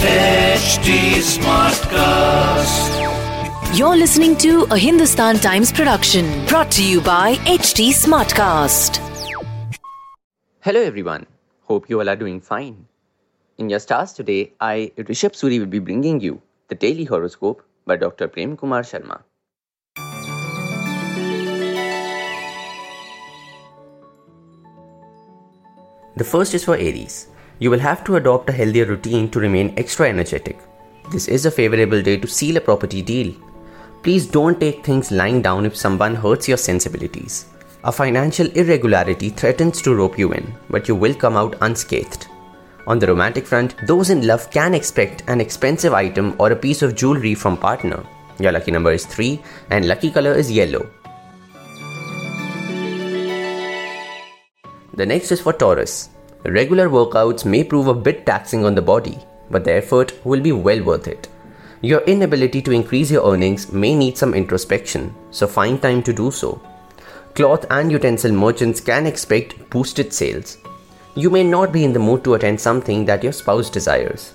HT Smartcast. You're listening to a Hindustan Times production brought to you by HT Smartcast. Hello everyone. Hope you all are doing fine. In your stars today, I, Rishabh Suri, will be bringing you the daily horoscope by Dr. Prem Kumar Sharma. The first is for Aries. You will have to adopt a healthier routine to remain extra energetic. This is a favorable day to seal a property deal. Please don't take things lying down if someone hurts your sensibilities. A financial irregularity threatens to rope you in, but you will come out unscathed. On the romantic front, those in love can expect an expensive item or a piece of jewelry from partner. Your lucky number is 3 and lucky color is yellow. The next is for Taurus. Regular workouts may prove a bit taxing on the body, but the effort will be well worth it. Your inability to increase your earnings may need some introspection, so find time to do so. Cloth and utensil merchants can expect boosted sales. You may not be in the mood to attend something that your spouse desires.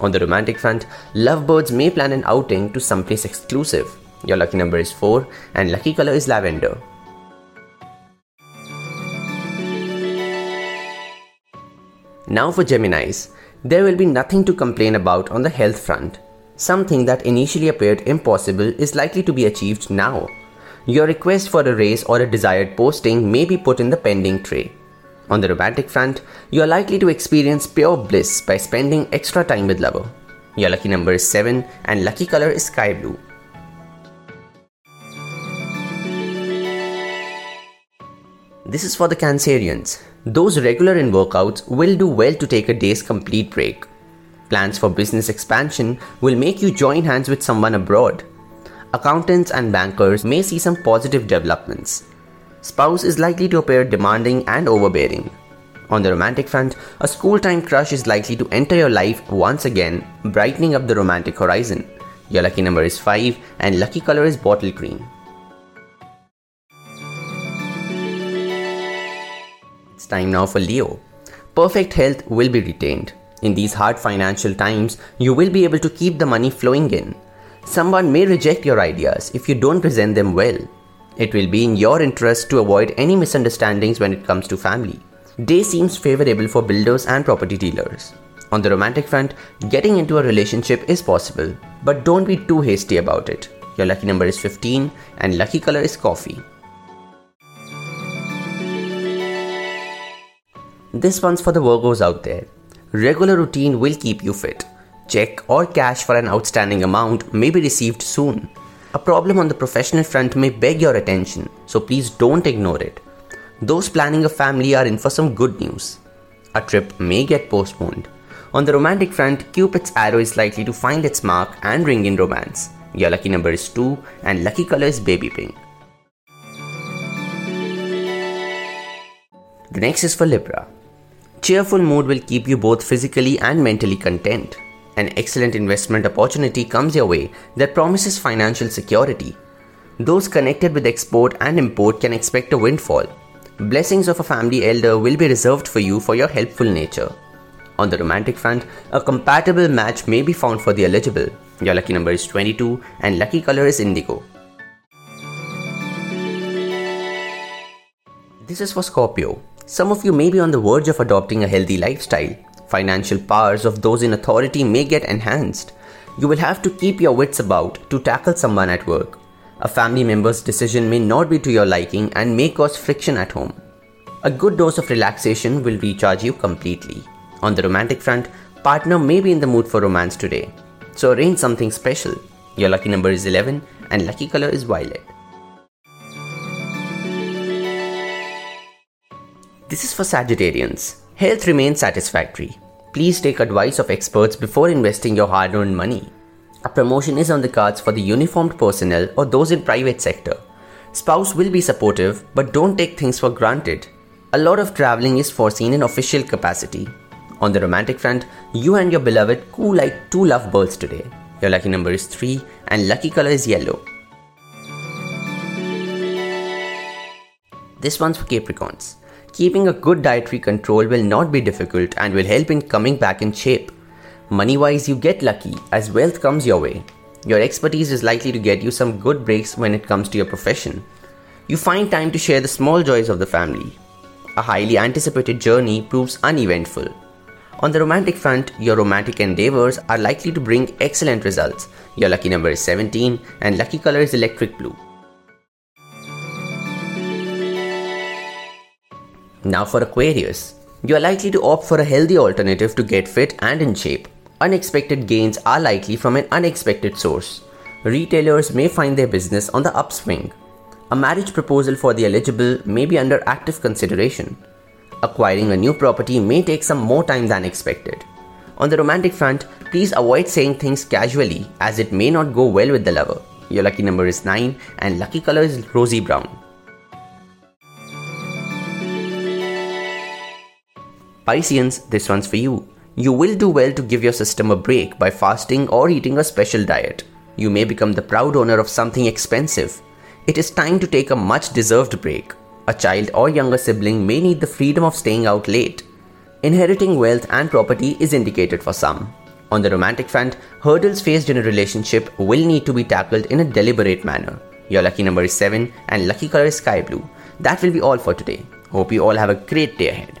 On the romantic front, lovebirds may plan an outing to someplace exclusive. Your lucky number is 4 and lucky color is lavender. Now for Geminis, there will be nothing to complain about on the health front. Something that initially appeared impossible is likely to be achieved now. Your request for a raise or a desired posting may be put in the pending tray. On the romantic front, you are likely to experience pure bliss by spending extra time with lover. Your lucky number is 7 and lucky color is sky blue. This is for the Cancerians. Those regular in workouts will do well to take a day's complete break. Plans for business expansion will make you join hands with someone abroad. Accountants and bankers may see some positive developments. Spouse is likely to appear demanding and overbearing. On the romantic front, a school-time crush is likely to enter your life once again, brightening up the romantic horizon. Your lucky number is 5 and lucky color is bottle green. Time now for Leo. Perfect health will be retained. In these hard financial times, you will be able to keep the money flowing in. Someone may reject your ideas if you don't present them well. It will be in your interest to avoid any misunderstandings when it comes to family. Day seems favorable for builders and property dealers. On the romantic front, getting into a relationship is possible, but don't be too hasty about it. Your lucky number is 15 and lucky color is coffee. This one's for the Virgos out there. Regular routine will keep you fit. Check or cash for an outstanding amount may be received soon. A problem on the professional front may beg your attention, so please don't ignore it. Those planning a family are in for some good news. A trip may get postponed. On the romantic front, Cupid's arrow is likely to find its mark and ring in romance. Your lucky number is 2 and lucky color is baby pink. The next is for Libra. Cheerful mood will keep you both physically and mentally content. An excellent investment opportunity comes your way that promises financial security. Those connected with export and import can expect a windfall. Blessings of a family elder will be reserved for you for your helpful nature. On the romantic front, a compatible match may be found for the eligible. Your lucky number is 22 and lucky color is indigo. This is for Scorpio. Some of you may be on the verge of adopting a healthy lifestyle. Financial powers of those in authority may get enhanced. You will have to keep your wits about to tackle someone at work. A family member's decision may not be to your liking and may cause friction at home. A good dose of relaxation will recharge you completely. On the romantic front, partner may be in the mood for romance today. So arrange something special. Your lucky number is 11 and lucky color is violet. This is for Sagittarians. Health remains satisfactory. Please take advice of experts before investing your hard-earned money. A promotion is on the cards for the uniformed personnel or those in private sector. Spouse will be supportive, but don't take things for granted. A lot of traveling is foreseen in official capacity. On the romantic front, you and your beloved coo like two lovebirds today. Your lucky number is 3 and lucky color is yellow. This one's for Capricorns. Keeping a good dietary control will not be difficult and will help in coming back in shape. Money-wise, you get lucky as wealth comes your way. Your expertise is likely to get you some good breaks when it comes to your profession. You find time to share the small joys of the family. A highly anticipated journey proves uneventful. On the romantic front, your romantic endeavors are likely to bring excellent results. Your lucky number is 17 and lucky color is electric blue. Now for Aquarius. You are likely to opt for a healthy alternative to get fit and in shape. Unexpected gains are likely from an unexpected source. Retailers may find their business on the upswing. A marriage proposal for the eligible may be under active consideration. Acquiring a new property may take some more time than expected. On the romantic front, please avoid saying things casually as it may not go well with the lover. Your lucky number is 9 and lucky color is rosy brown. Pisceans, this one's for you. You will do well to give your system a break by fasting or eating a special diet. You may become the proud owner of something expensive. It is time to take a much-deserved break. A child or younger sibling may need the freedom of staying out late. Inheriting wealth and property is indicated for some. On the romantic front, hurdles faced in a relationship will need to be tackled in a deliberate manner. Your lucky number is 7 and lucky color is sky blue. That will be all for today. Hope you all have a great day ahead.